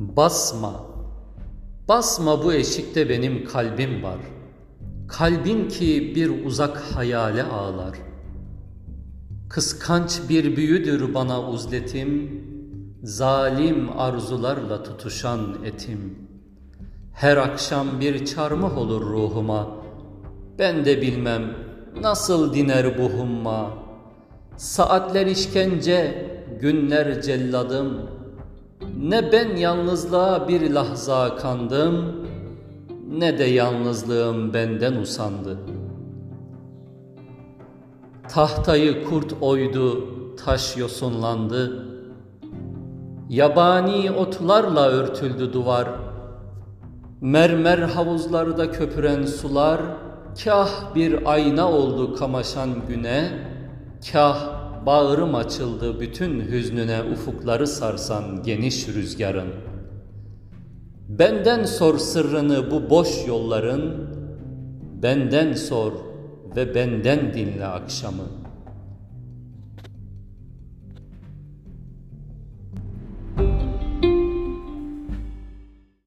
Basma, basma bu eşikte benim kalbim var. Kalbim ki bir uzak hayale ağlar. Kıskanç bir büyüdür bana uzletim, zalim arzularla tutuşan etim. Her akşam bir çarmıh olur ruhuma, ben de bilmem nasıl diner bu humma. Saatler işkence, günler celladım, ne ben yalnızlığa bir lahza kandım, ne de yalnızlığım benden usandı. Tahtayı kurt oydu, taş yosunlandı. Yabani otlarla örtüldü duvar. Mermer havuzlarda köpüren sular, kah bir ayna oldu kamaşan güne, kah bağrım açıldı bütün hüznüne ufukları sarsan geniş rüzgarın. Benden sor sırrını bu boş yolların, benden sor ve benden dinle akşamı.